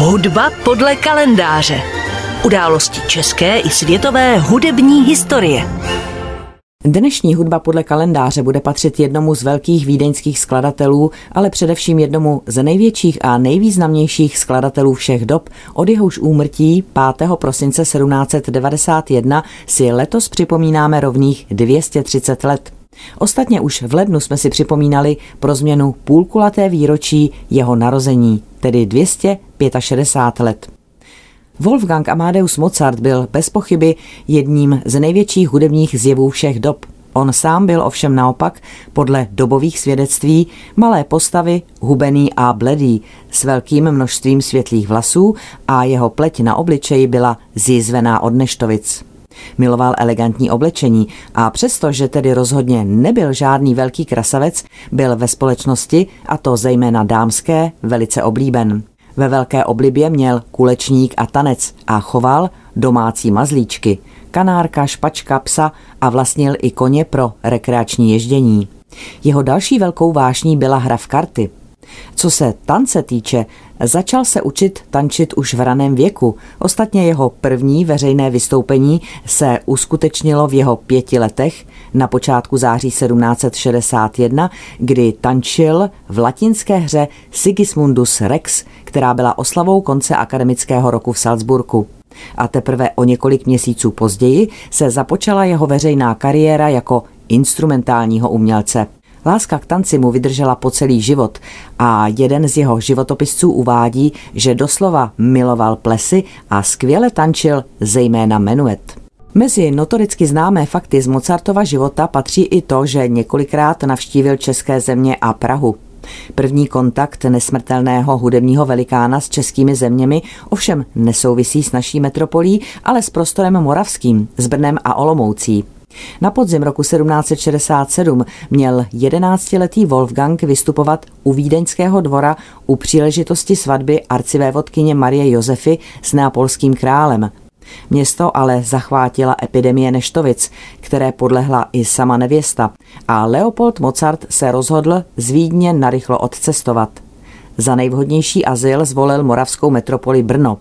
Hudba podle kalendáře. Události české i světové hudební historie. Dnešní hudba podle kalendáře bude patřit jednomu z velkých vídeňských skladatelů, ale především jednomu z největších a nejvýznamnějších skladatelů všech dob. Od jehož úmrtí 5. prosince 1791 si letos připomínáme rovných 230 let. Ostatně už v lednu jsme si připomínali pro změnu půlkulaté výročí jeho narození, tedy 265 let. Wolfgang Amadeus Mozart byl bez pochyby jedním z největších hudebních zjevů všech dob. On sám byl ovšem naopak, podle dobových svědectví, malé postavy, hubený a bledý, s velkým množstvím světlých vlasů a jeho pleť na obličeji byla zjizvená od neštovic. Miloval elegantní oblečení a přesto, že tedy rozhodně nebyl žádný velký krasavec, byl ve společnosti, a to zejména dámské, velice oblíben. Ve velké oblibě měl kulečník a tanec a choval domácí mazlíčky, kanárka, špačka, psa a vlastnil i koně pro rekreační ježdění. Jeho další velkou vášní byla hra v karty. Co se tance týče, začal se učit tančit už v raném věku. Ostatně jeho první veřejné vystoupení se uskutečnilo v jeho 5 letech na počátku září 1761, kdy tančil v latinské hře Sigismundus Rex, která byla oslavou konce akademického roku v Salzburku. A teprve o několik měsíců později se započala jeho veřejná kariéra jako instrumentálního umělce. Láska k tanci mu vydržela po celý život a jeden z jeho životopisců uvádí, že doslova miloval plesy a skvěle tančil zejména menuet. Mezi notoricky známé fakty z Mozartova života patří i to, že několikrát navštívil české země a Prahu. První kontakt nesmrtelného hudebního velikána s českými zeměmi ovšem nesouvisí s naší metropolí, ale s prostorem moravským, s Brnem a Olomoucí. Na podzim roku 1767 měl 11-letý Wolfgang vystupovat u Vídeňského dvora u příležitosti svatby arcivévodkyně Marie Josefy s neapolským králem. Město ale zachvátila epidemie neštovic, které podlehla i sama nevěsta, a Leopold Mozart se rozhodl z Vídně narychlo odcestovat. Za nejvhodnější azyl zvolil moravskou metropoli Brno.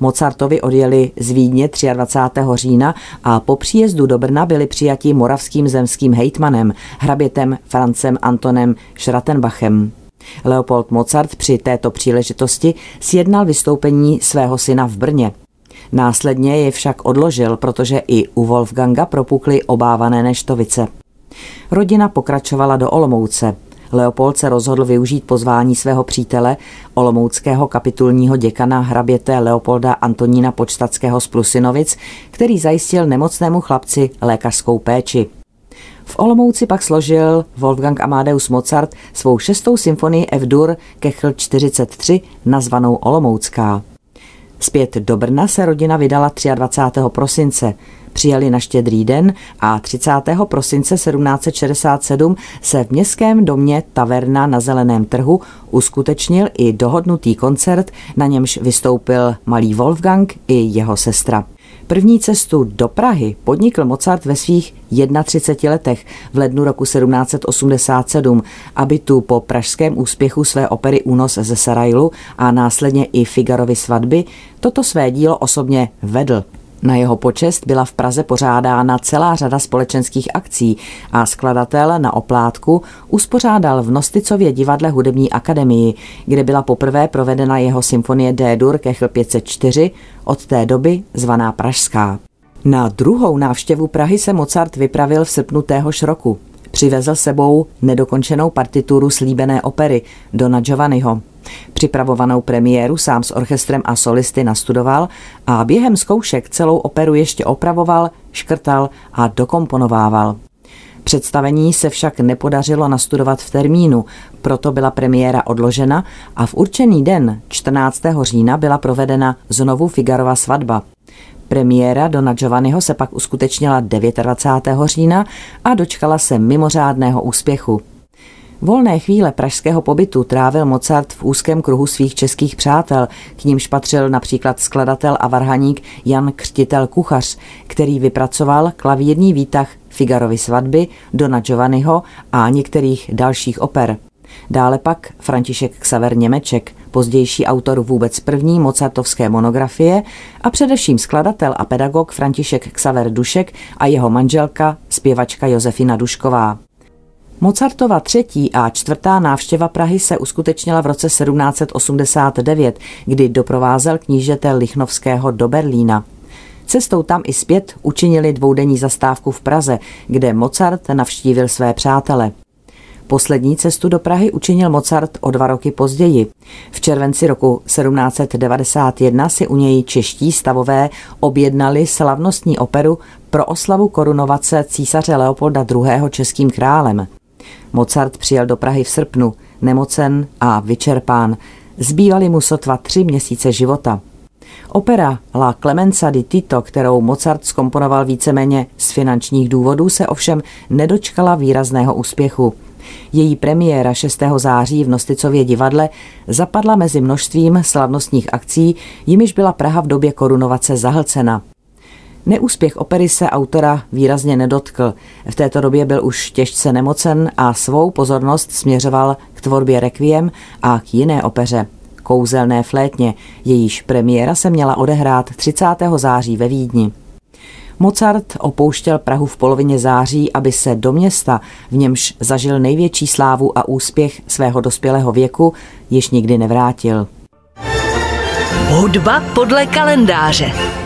Mozartovi odjeli z Vídně 23. října a po příjezdu do Brna byli přijati moravským zemským hejtmanem, hrabětem Franzem Antonem Schrattenbachem. Leopold Mozart při této příležitosti sjednal vystoupení svého syna v Brně. Následně je však odložil, protože i u Wolfganga propukly obávané neštovice. Rodina pokračovala do Olomouce. Leopold se rozhodl využít pozvání svého přítele, olomouckého kapitulního děkana hraběte Leopolda Antonína Pochtatského z Plusinovic, který zajistil nemocnému chlapci lékařskou péči. V Olomouci pak složil Wolfgang Amadeus Mozart svou 6. symfonii F-dur Kechl 43, nazvanou Olomoucká. Zpět do Brna se rodina vydala 23. prosince. Přijeli na Štědrý den a 30. prosince 1767 se v městském domě Taverna na Zeleném trhu uskutečnil i dohodnutý koncert, na němž vystoupil malý Wolfgang i jeho sestra. První cestu do Prahy podnikl Mozart ve svých 31 letech v lednu roku 1787, aby tu po pražském úspěchu své opery Únos ze Sarajlu a následně i Figarovy svatby toto své dílo osobně vedl. Na jeho počest byla v Praze pořádána celá řada společenských akcí a skladatel na oplátku uspořádal v Nosticově divadle Hudební akademii, kde byla poprvé provedena jeho symfonie D-dur Kechl 504, od té doby zvaná Pražská. Na druhou návštěvu Prahy se Mozart vypravil v srpnu téhož roku. Přivezl sebou nedokončenou partituru slíbené opery Dona Giovanniho. Připravovanou premiéru sám s orchestrem a solisty nastudoval a během zkoušek celou operu ještě opravoval, škrtal a dokomponovával. Představení se však nepodařilo nastudovat v termínu, proto byla premiéra odložena a v určený den 14. října byla provedena znovu Figarova svatba. Premiéra Dona Giovanniho se pak uskutečnila 29. října a dočkala se mimořádného úspěchu. Volné chvíle pražského pobytu trávil Mozart v úzkém kruhu svých českých přátel, k nímž patřil například skladatel a varhaník Jan Křtitel Kuchař, který vypracoval klavírní výtah Figarovy svatby, Dona Giovanniho a některých dalších oper. Dále pak František Xaver Němeček, pozdější autor vůbec první mozartovské monografie a především skladatel a pedagog František Xaver Dušek a jeho manželka, zpěvačka Josefina Dušková. Mozartova třetí a čtvrtá návštěva Prahy se uskutečnila v roce 1789, kdy doprovázel knížete Lichnovského do Berlína. Cestou tam i zpět učinili dvoudenní zastávku v Praze, kde Mozart navštívil své přátele. Poslední cestu do Prahy učinil Mozart o 2 roky později. V červenci roku 1791 si u něj čeští stavové objednali slavnostní operu pro oslavu korunovace císaře Leopolda II. Českým králem. Mozart přijel do Prahy v srpnu, nemocen a vyčerpán. Zbývaly mu sotva 3 měsíce života. Opera La Clemenza di Tito, kterou Mozart zkomponoval víceméně z finančních důvodů, se ovšem nedočkala výrazného úspěchu. Její premiéra 6. září v Nosticově divadle zapadla mezi množstvím slavnostních akcí, jimiž byla Praha v době korunovace zahlcena. Neúspěch opery se autora výrazně nedotkl. V této době byl už těžce nemocen a svou pozornost směřoval k tvorbě Requiem a k jiné opeře, Kouzelné flétně, jejíž premiéra se měla odehrát 30. září ve Vídni. Mozart opouštěl Prahu v polovině září, aby se do města, v němž zažil největší slávu a úspěch svého dospělého věku, již nikdy nevrátil. Hudba podle kalendáře.